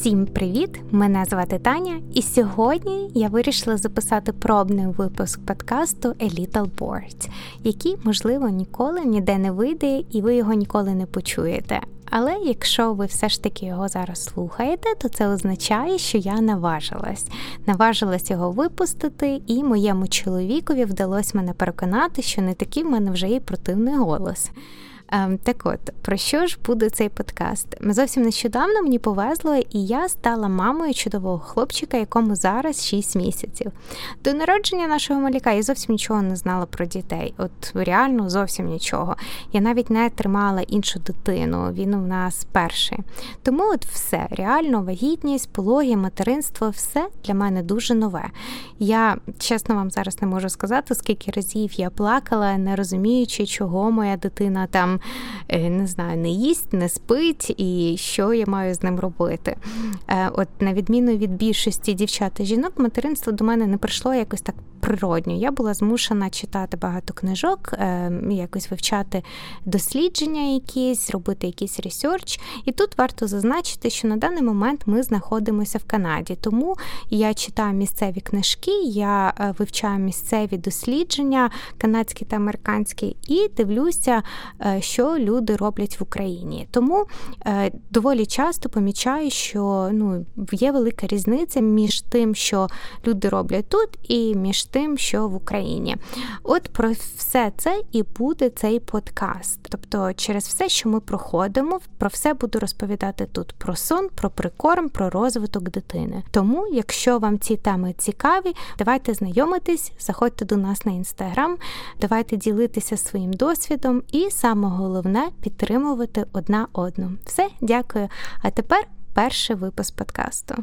Всім привіт! Мене звати Таня, і сьогодні я вирішила записати пробний випуск подкасту A Little Board, який, можливо, ніколи ніде не вийде і ви його ніколи не почуєте. Але якщо ви все ж таки його зараз слухаєте, то це означає, що я наважилась його випустити, і моєму чоловікові вдалося мене переконати, що не такий в мене вже і противний голос. Так от, про що ж буде цей подкаст? Зовсім нещодавно мені повезло, і я стала мамою чудового хлопчика, якому зараз 6 місяців. До народження нашого малюка я зовсім нічого не знала про дітей. От реально зовсім нічого. Я навіть не тримала іншу дитину, він у нас перший. Тому от все, реально вагітність, пологи, материнство, все для мене дуже нове. Я, чесно вам зараз не можу сказати, скільки разів я плакала, не розуміючи, чого моя дитина там не знаю, не їсть, не спить і що я маю з ним робити. От на відміну від більшості дівчат і жінок, материнство до мене не прийшло якось так природньо. Я була змушена читати багато книжок, якось вивчати дослідження якісь, робити якийсь ресерч. І тут варто зазначити, що на даний момент ми знаходимося в Канаді. Тому я читаю місцеві книжки, я вивчаю місцеві дослідження, канадські та американські, і дивлюся, що люди роблять в Україні. Тому доволі часто помічаю, що є велика різниця між тим, що люди роблять тут, і між тим, що в Україні. От про все це і буде цей подкаст. Тобто через все, що ми проходимо, про все буду розповідати тут. Про сон, про прикорм, про розвиток дитини. Тому, якщо вам ці теми цікаві, давайте знайомитись, заходьте до нас на Instagram, давайте ділитися своїм досвідом і саме головне – підтримувати одна одну. Все, дякую. А тепер перший випуск подкасту.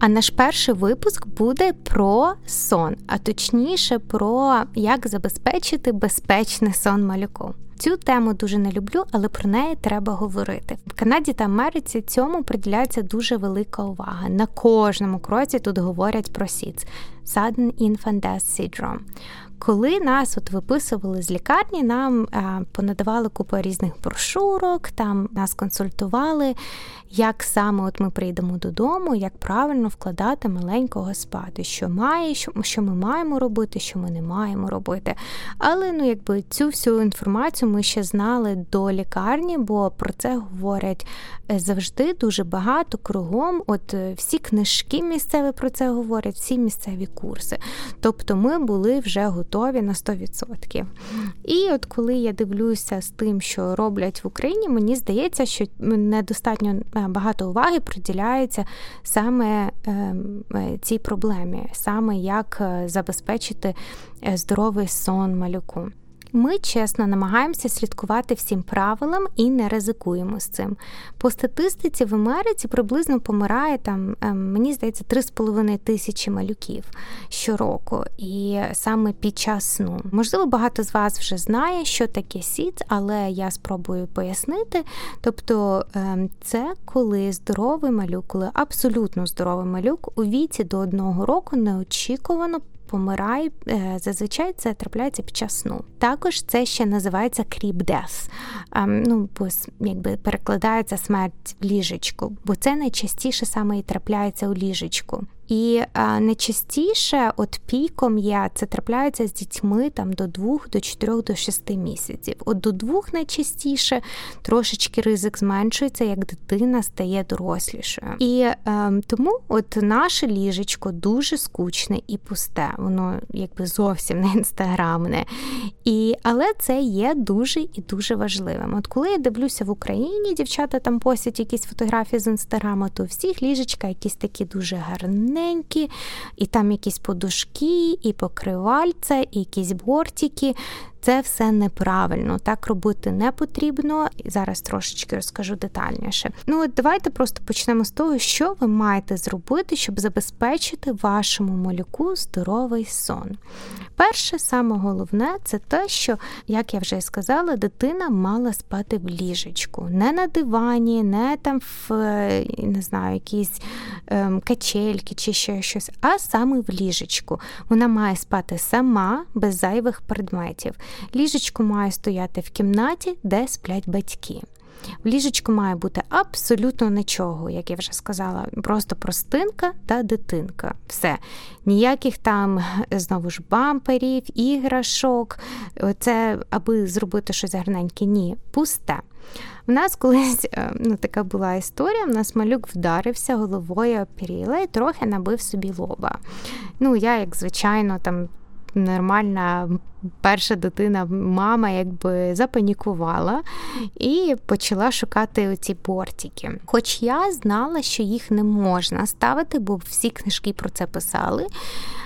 А наш перший випуск буде про сон, а точніше про як забезпечити безпечний сон малюку. Цю тему дуже не люблю, але про неї треба говорити. В Канаді та Америці цьому приділяється дуже велика увага. На кожному кроці тут говорять про SIDS – Sudden Infant Death Syndrome. Коли нас от виписували з лікарні, нам понадавали купу різних брошурок, там нас консультували, як саме от ми прийдемо додому, як правильно вкладати маленького спати, що ми маємо робити, що ми не маємо робити. Але цю всю інформацію ми ще знали до лікарні, бо про це говорять завжди дуже багато кругом. От всі книжки місцеві про це говорять, всі місцеві курси. Тобто ми були вже готові на 100%. І от коли я дивлюся з тим, що роблять в Україні, мені здається, що недостатньо багато уваги приділяється саме цій проблемі, саме як забезпечити здоровий сон малюку. Ми, чесно, намагаємося слідкувати всім правилам і не ризикуємо з цим. По статистиці в Америці приблизно помирає, там, мені здається, 3,5 тисячі малюків щороку, і саме під час сну. Можливо, багато з вас вже знає, що таке SIDS, але я спробую пояснити. Тобто це коли здоровий малюк, коли абсолютно здоровий малюк у віці до 1 року неочікувано помирає, зазвичай це трапляється під час сну. Також це ще називається crib death, бо перекладається смерть в ліжечку, бо це найчастіше саме і трапляється у ліжечку. І найчастіше от піком є, це трапляється з дітьми там до 2, до 4, до 6 місяців. От до 2 найчастіше трошечки ризик зменшується, як дитина стає дорослішою. І тому от наше ліжечко дуже скучне і пусте, воно зовсім не інстаграмне. Але це є дуже і дуже важливим. От коли я дивлюся в Україні, дівчата там постять якісь фотографії з інстаграму, то у всіх ліжечка якісь такі дуже гарні, і там якісь подушки, і покривальця, і якісь бортики. Це все неправильно, так робити не потрібно. Зараз трошечки розкажу детальніше. От давайте просто почнемо з того, що ви маєте зробити, щоб забезпечити вашому малюку здоровий сон. Перше, саме головне, це те, що, як я вже сказала, дитина мала спати в ліжечку. Не на дивані, не там в, якісь качельки чи ще щось, а саме в ліжечку. Вона має спати сама, без зайвих предметів. Ліжечко має стояти в кімнаті, де сплять батьки. В ліжечку має бути абсолютно нічого, як я вже сказала, просто простинка та дитинка. Все. Ніяких там, знову ж, бамперів, іграшок, це аби зробити щось гарненьке. Ні, пусте. У нас колись така була історія, у нас малюк вдарився головою об перила і трохи набив собі лоба. Я, як звичайно, там нормальна перша дитина, мама якби запанікувала і почала шукати оці бортики. Хоч я знала, що їх не можна ставити, бо всі книжки про це писали.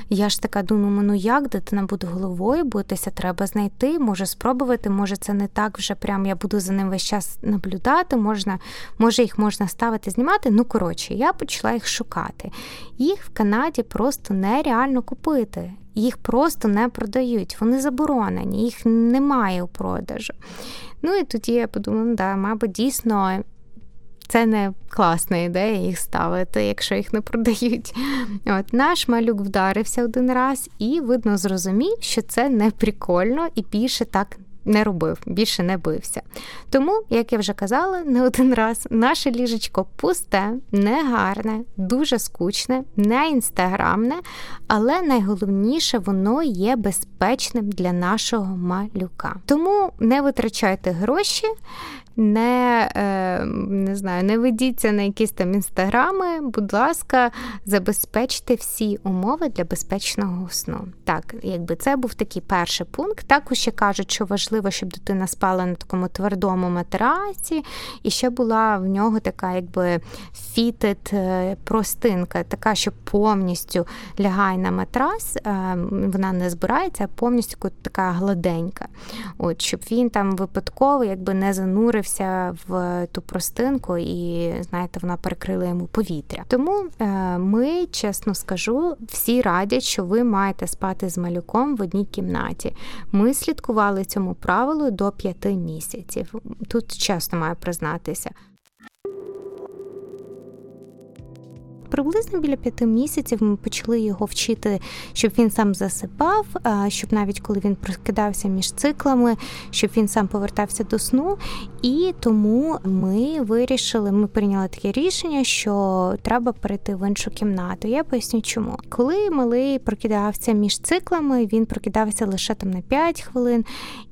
Я ж така думаю, як дитина буде головою битися, треба знайти, може спробувати, може це не так вже прям, я буду за ним весь час наблюдати, може їх можна ставити, знімати. Я почала їх шукати. Їх в Канаді просто нереально купити. Їх просто не продають, вони заборонені, їх немає у продажу. І тоді я подумала, мабуть, дійсно, це не класна ідея їх ставити, якщо їх не продають. Наш малюк вдарився один раз і, видно, зрозумів, що це не прикольно і більше так не робив, більше не бився. Тому, як я вже казала не один раз, наше ліжечко пусте, негарне, дуже скучне, не інстаграмне, але найголовніше, воно є безпечним для нашого малюка. Тому не витрачайте гроші, не ведіться на якісь там інстаграми, будь ласка, забезпечте всі умови для безпечного сну. Так, якби це був такий перший пункт. Також ще кажуть, що важливо, щоб дитина спала на такому твердому матрасі, і ще була в нього така якби фітед простинка, така, що повністю лягає на матрас, вона не збирається, а повністю така гладенька. От, щоб він там випадково якби не занурився в ту простинку і, вона перекрила йому повітря. Тому ми, чесно скажу, всі радять, що ви маєте спати з малюком в одній кімнаті. Ми слідкували цьому правилу до 5 місяців. Тут чесно маю признатися. Приблизно біля 5 місяців ми почали його вчити, щоб він сам засипав, щоб навіть коли він прокидався між циклами, щоб він сам повертався до сну. І тому ми прийняли таке рішення, що треба перейти в іншу кімнату. Я поясню чому. Коли малий прокидався між циклами, він прокидався лише там на 5 хвилин.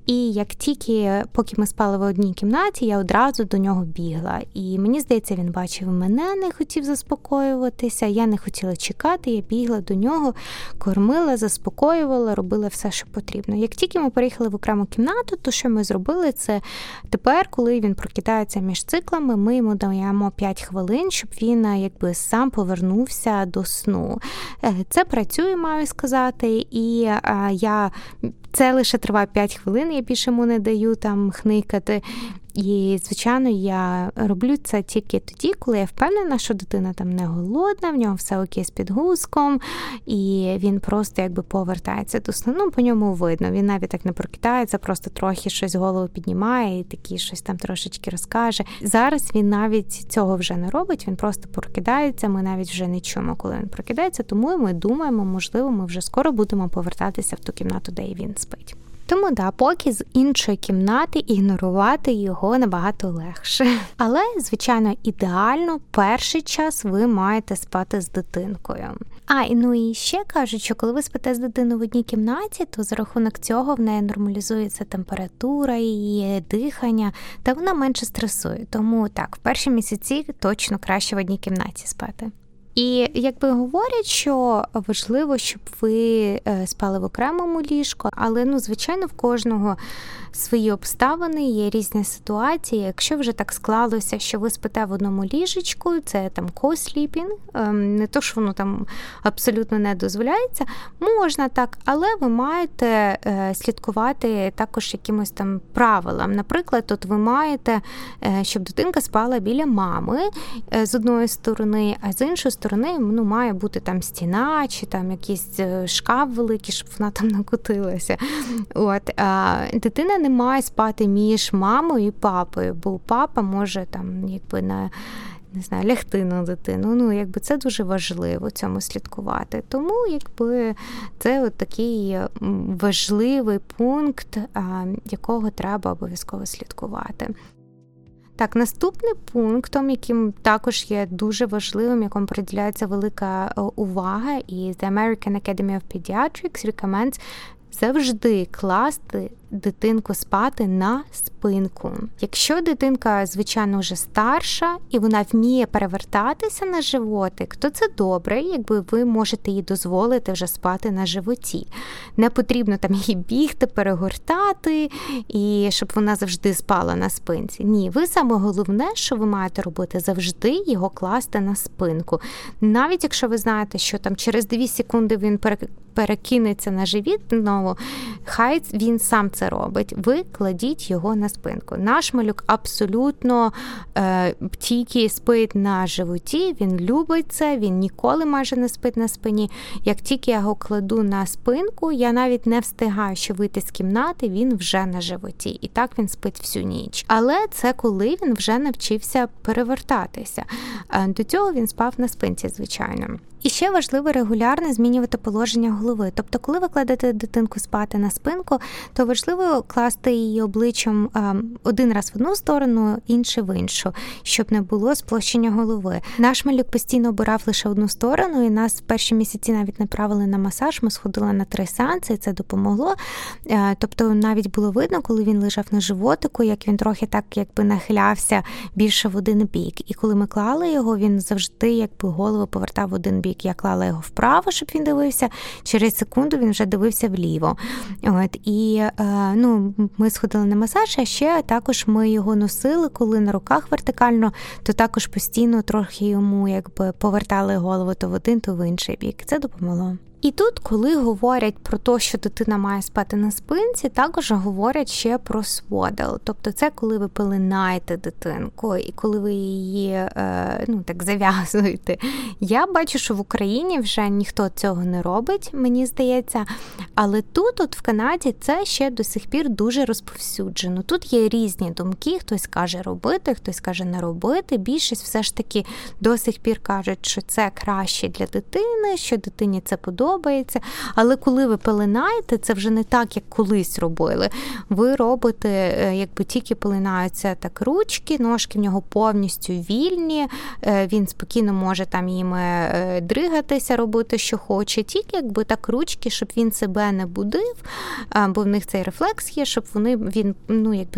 І як тільки, поки ми спали в одній кімнаті, я одразу до нього бігла. І мені здається, він бачив мене, не хотів заспокоюватися, я не хотіла чекати, я бігла до нього, кормила, заспокоювала, робила все, що потрібно. Як тільки ми переїхали в окрему кімнату, то що ми зробили, це тепер, коли він прокидається між циклами, ми йому даємо 5 хвилин, щоб він якби сам повернувся до сну. Це працює, маю сказати, і це лише триває 5 хвилин, я більше йому не даю там хникати. І, звичайно, я роблю це тільки тоді, коли я впевнена, що дитина там не голодна, в нього все окей з підгузком, і він просто якби повертається до сну. По ньому видно, він навіть так не прокидається, просто трохи щось голову піднімає і такі щось там трошечки розкаже. Зараз він навіть цього вже не робить, він просто прокидається, ми навіть вже не чуємо, коли він прокидається, тому ми думаємо, можливо, ми вже скоро будемо повертатися в ту кімнату, де і він спить. Тому, поки з іншої кімнати ігнорувати його набагато легше. Але, звичайно, ідеально перший час ви маєте спати з дитинкою. І ще кажуть, що коли ви спите з дитиною в одній кімнаті, то за рахунок цього в неї нормалізується температура, її дихання, та вона менше стресує. Тому, в перші місяці точно краще в одній кімнаті спати. І якби говорять, що важливо, щоб ви спали в окремому ліжку, але, звичайно, в кожного свої обставини, є різні ситуації. Якщо вже так склалося, що ви спите в одному ліжечку, це там co-sleeping, не то, що воно там абсолютно не дозволяється, можна так, але ви маєте слідкувати також якимось там правилам. Наприклад, от ви маєте, щоб дитинка спала біля мами з одної сторони, а з іншої сторони, має бути там стіна, чи там якийсь шкаф великий, щоб вона там накотилася. Дитина не має спати між мамою і папою, бо папа може там якби лягти на дитину. Це дуже важливо, цьому слідкувати. Тому це от такий важливий пункт, якого треба обов'язково слідкувати. Так, наступним пунктом, яким також є дуже важливим, якому приділяється велика увага, і The American Academy of Pediatrics recommends завжди класти дитинку спати на спинку. Якщо дитинка, звичайно, вже старша, і вона вміє перевертатися на животик, то це добре, якби ви можете їй дозволити вже спати на животі. Не потрібно там її бігти, перегортати, і щоб вона завжди спала на спинці. Ні, ви саме головне, що ви маєте робити, завжди його класти на спинку. Навіть якщо ви знаєте, що там через 2 секунди він перекинеться на живіт, знову, хай він сам це робить, ви кладіть його на спинку. Наш малюк абсолютно тільки спить на животі, він любить це, він ніколи майже не спить на спині. Як тільки я його кладу на спинку, я навіть не встигаю, що вийти з кімнати, він вже на животі. І так він спить всю ніч. Але це коли він вже навчився перевертатися. До цього він спав на спинці, звичайно. І ще важливо регулярно змінювати положення голови. Тобто, коли ви кладете дитинку спати на спинку, то важливо класти її обличчям один раз в одну сторону, інший в іншу, щоб не було сплощення голови. Наш малюк постійно обирав лише одну сторону, і нас в перші місяці навіть направили на масаж, ми сходили на 3 сеанси, і це допомогло. Тобто, навіть було видно, коли він лежав на животику, як він трохи так якби нахилявся більше в один бік. І коли ми клали його, він завжди якби голову повертав в один бік. Я клала його вправо, щоб він дивився, через секунду він вже дивився вліво. От, і ми сходили на масаж, а ще також ми його носили, коли на руках вертикально, то також постійно трохи йому якби повертали голову то в один, то в інший бік. Це допомогло. І тут, коли говорять про те, що дитина має спати на спинці, також говорять ще про сводл. Тобто це коли ви пеленаєте дитинку і коли ви її так зав'язуєте. Я бачу, що в Україні вже ніхто цього не робить, мені здається. Але тут, от в Канаді, це ще до сих пір дуже розповсюджено. Тут є різні думки, хтось каже робити, хтось каже не робити. Більшість все ж таки до сих пір кажуть, що це краще для дитини, що дитині це подобається. Але коли ви пеленаєте, це вже не так, як колись робили. Ви робите, якби тільки пеленаються так ручки, ножки в нього повністю вільні, він спокійно може там їми дригатися, робити, що хоче, тільки якби так ручки, щоб він себе не будив, бо в них цей рефлекс є, щоб він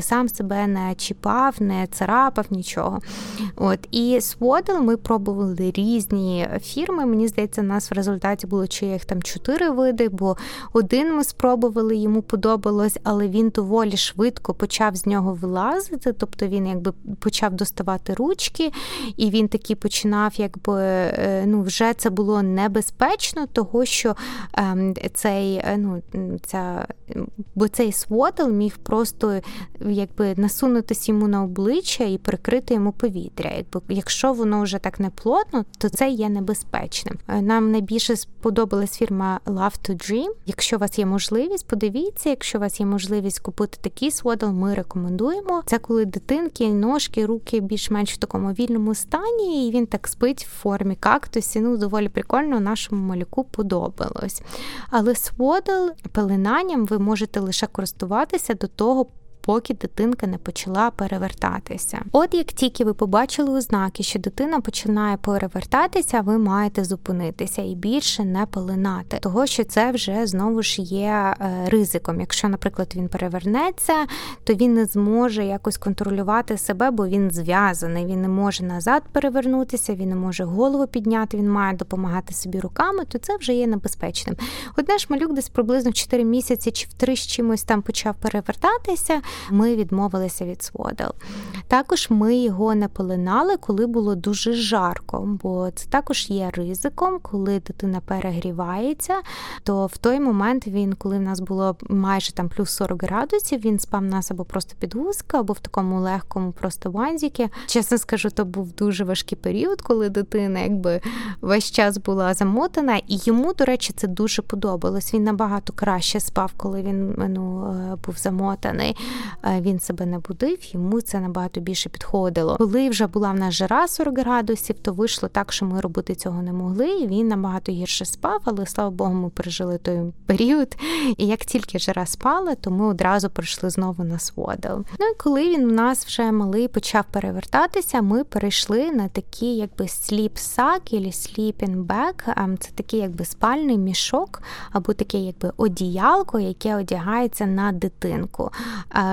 сам себе не чіпав, не царапав, нічого. От. І сводл ми пробували різні фірми, мені здається, нас в результаті було чи їх там 4 види, бо один ми спробували, йому подобалось, але він доволі швидко почав з нього вилазити, тобто він якби почав доставати ручки, і він таки починав, якби, вже це було небезпечно, того, що цей сводл міг просто якби насунутися йому на обличчя і прикрити йому повітря. Якби, якщо воно вже так неплотно, то це є небезпечним. Нам найбільше сподобалась фірма Love to Dream. Якщо у вас є можливість, подивіться. Якщо у вас є можливість купити такий сводл, ми рекомендуємо. Це коли дитинки, ножки, руки більш-менш в такому вільному стані, і він так спить в формі кактусі. Доволі прикольно, нашому малюку подобалось. Але сводл пеленанням ви можете лише користуватися до того, поки дитинка не почала перевертатися. От як тільки ви побачили ознаки, що дитина починає перевертатися, ви маєте зупинитися і більше не пеленати. Того, що це вже знову ж є ризиком. Якщо, наприклад, він перевернеться, то він не зможе якось контролювати себе, бо він зв'язаний, він не може назад перевернутися, він не може голову підняти, він має допомагати собі руками, то це вже є небезпечним. От наш малюк десь приблизно в 4 місяці чи в 3 з чимось там почав перевертатися, ми відмовилися від сводл. Також ми його не пеленали, коли було дуже жарко, бо це також є ризиком, коли дитина перегрівається, то в той момент він, коли в нас було майже там плюс 40 градусів, він спав нас або просто підгузка, або в такому легкому просто бандіки. Чесно скажу, то був дуже важкий період, коли дитина якби весь час була замотана, і йому, до речі, це дуже подобалось. Він набагато краще спав, коли він був замотаний. він себе не будив, йому це набагато більше підходило. Коли вже була в нас жара 40 градусів, то вийшло так, що ми робити цього не могли, і він набагато гірше спав, але, слава Богу, ми пережили той період, і як тільки жара спала, то ми одразу прийшли знову на сводил. Ну і коли він у нас вже малий почав перевертатися, ми перейшли на такі якби sleep sack або sleeping bag, це такий якби спальний мішок, або таке якби одіялко, яке одягається на дитинку.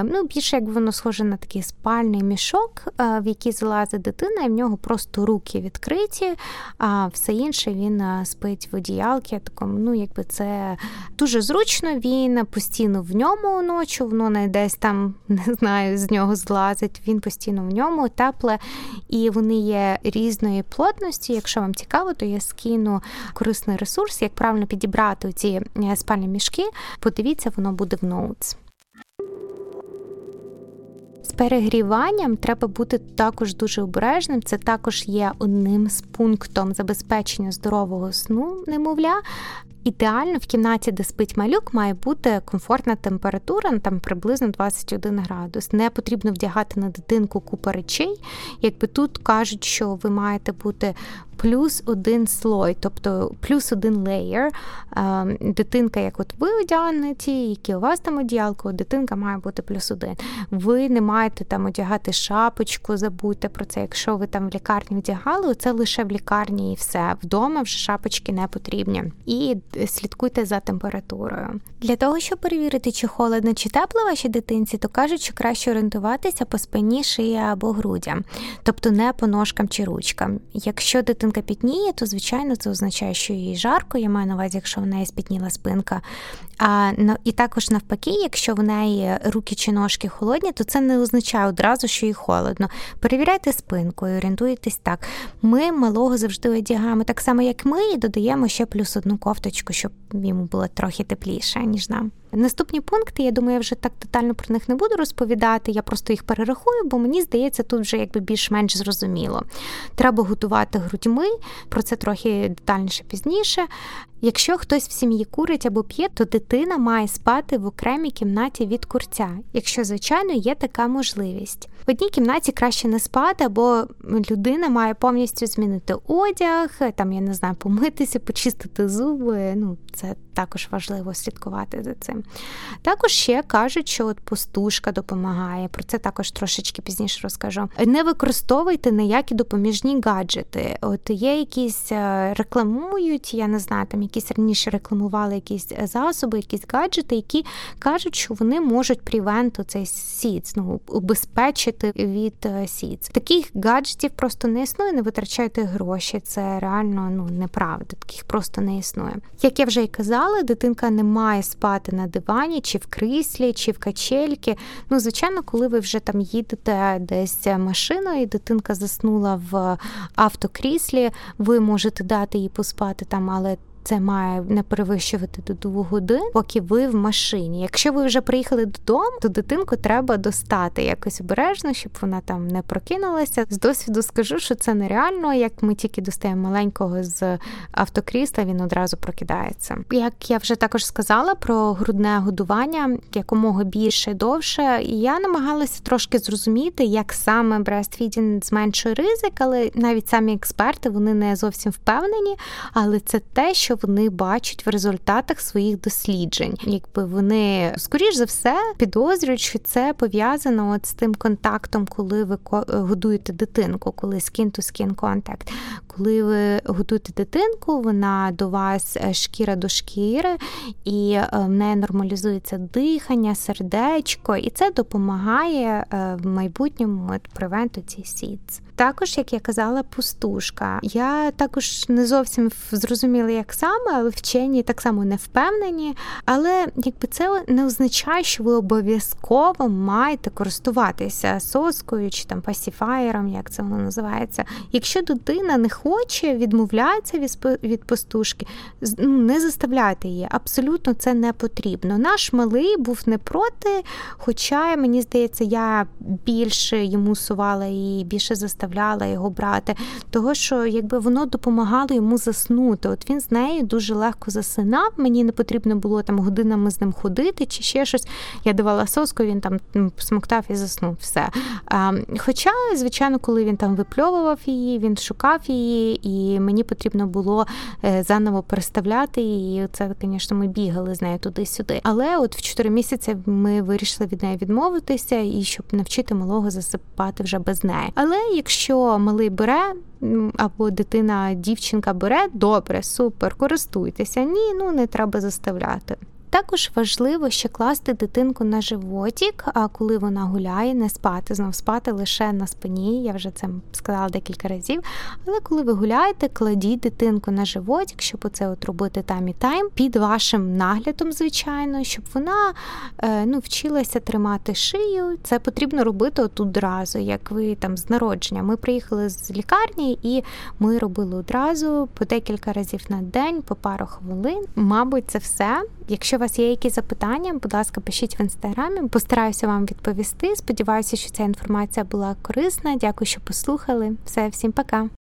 Ну, більше як воно схоже на такий спальний мішок, в який залазить дитина, і в нього просто руки відкриті, а все інше він спить в одіялці, такому, ну, якби це дуже зручно, він постійно в ньому ночі, воно не десь там, не знаю, з нього злазить, він постійно в ньому, тепле, і вони є різної плотності, якщо вам цікаво, то я скину корисний ресурс, як правильно підібрати ці спальні мішки, подивіться, воно буде в ноутс. З перегріванням треба бути також дуже обережним. Це також є одним з пунктів забезпечення здорового сну немовля. Ідеально в кімнаті, де спить малюк, має бути комфортна температура, там приблизно 21 градус. Не потрібно вдягати на дитинку купу речей. Якби тут кажуть, що ви маєте бути плюс один слой, тобто плюс один леєр. Дитинка, як от ви одягнеті, які у вас там одіялко, дитинка має бути плюс один. Ви не маєте там одягати шапочку, забудьте про це. Якщо ви там в лікарні вдягали, це лише в лікарні і все. Вдома вже шапочки не потрібні. І слідкуйте за температурою. Для того, щоб перевірити, чи холодно, чи тепло вашій дитинці, то кажуть, що краще орієнтуватися по спині, шиї або грудям, тобто не по ножкам чи ручкам. Якщо дитинка пітніє, то, звичайно, це означає, що їй жарко, я маю на увазі, якщо в неї спітніла спинка. І також навпаки, якщо в неї руки чи ножки холодні, то це не означає одразу, що їй холодно. Перевіряйте спинку і орієнтуйтесь так. Ми малого завжди одягаємо так само, як ми, і додаємо ще плюс одну кофточку, щоб йому було трохи тепліше, ніж нам. Наступні пункти, я думаю, я вже так детально про них не буду розповідати, я просто їх перерахую, бо мені здається, тут вже якби більш-менш зрозуміло. Треба годувати грудьми, про це трохи детальніше пізніше. Якщо хтось в сім'ї курить або п'є, то дитина має спати в окремій кімнаті від курця, якщо, звичайно, є така можливість. В одній кімнаті краще не спати, бо людина має повністю змінити одяг, там, я не знаю, помитися, почистити зуби, ну, це також важливо слідкувати за цим. Також ще кажуть, що от пустушка допомагає, про це також трошечки пізніше розкажу. Не використовуйте ніякі допоміжні гаджети. От є якісь рекламують, я не знаю, там якісь раніше рекламували якісь засоби, якісь гаджети, які кажуть, що вони можуть превенту цей SIDS, ну, убезпечити від SIDS. Таких гаджетів просто не існує, не витрачайте гроші, це реально, ну, неправда, таких просто не існує. Як я вже і казала, але дитинка не має спати на дивані, чи в кріслі, чи в качельці. Ну, звичайно, коли ви вже там їдете десь машиною, і дитинка заснула в автокріслі, ви можете дати їй поспати там, але це має не перевищувати до 2 годин, поки ви в машині. Якщо ви вже приїхали додому, то дитинку треба достати якось обережно, щоб вона там не прокинулася. З досвіду скажу, що це нереально. Як ми тільки достаємо маленького з автокрісла, він одразу прокидається. Як я вже також сказала про грудне годування, якомога більше, довше. І я намагалася трошки зрозуміти, як саме брестфідінг зменшує ризик, але навіть самі експерти, вони не зовсім впевнені, але це те, що вони бачать в результатах своїх досліджень. Якби вони, скоріш за все, підозрюють, що це пов'язано от з тим контактом, коли ви годуєте дитинку, коли skin-to-skin контакт. Коли ви годуєте дитинку, вона до вас шкіра до шкіри, і в неї нормалізується дихання, сердечко, і це допомагає в майбутньому превенту ці SIDS. Також, як я казала, пустушка. Я також не зовсім зрозуміла, як саме, але вчені так само не впевнені, але якби це не означає, що ви обов'язково маєте користуватися соскою чи там пасіфаєром, як це воно називається. Якщо дитина не хоче, відмовляється від пастушки, не заставляйте її, абсолютно це не потрібно. Наш малий був не проти, хоча, мені здається, я більше йому сувала і більше заставляла заставляла його брати, того, що якби воно допомагало йому заснути. От він з нею дуже легко засинав, мені не потрібно було там годинами з ним ходити чи ще щось. Я давала соску, він там смоктав і заснув, все. Хоча, звичайно, коли він там випльовував її, він шукав її, і мені потрібно було заново переставляти її. Це, звісно, ми бігали з нею туди-сюди. Але от в 4 місяці ми вирішили від неї відмовитися, і щоб навчити малого засипати вже без неї. Але якщо малий бере, або дитина, дівчинка бере, добре, супер, користуйтеся. Ні, не треба заставляти. Також важливо ще класти дитинку на животик, а коли вона гуляє, не спати. Знов спати лише на спині, я вже це сказала декілька разів. Але коли ви гуляєте, кладіть дитинку на животик, щоб оце от робити там і тайм, під вашим наглядом, звичайно, щоб вона вчилася тримати шию. Це потрібно робити от одразу, як ви там з народження. Ми приїхали з лікарні і ми робили одразу по декілька разів на день, по пару хвилин. Мабуть, це все. Якщо у вас є якісь запитання, будь ласка, пишіть в Інстаграмі, постараюся вам відповісти. Сподіваюся, що ця інформація була корисна. Дякую, що послухали. Всім пока!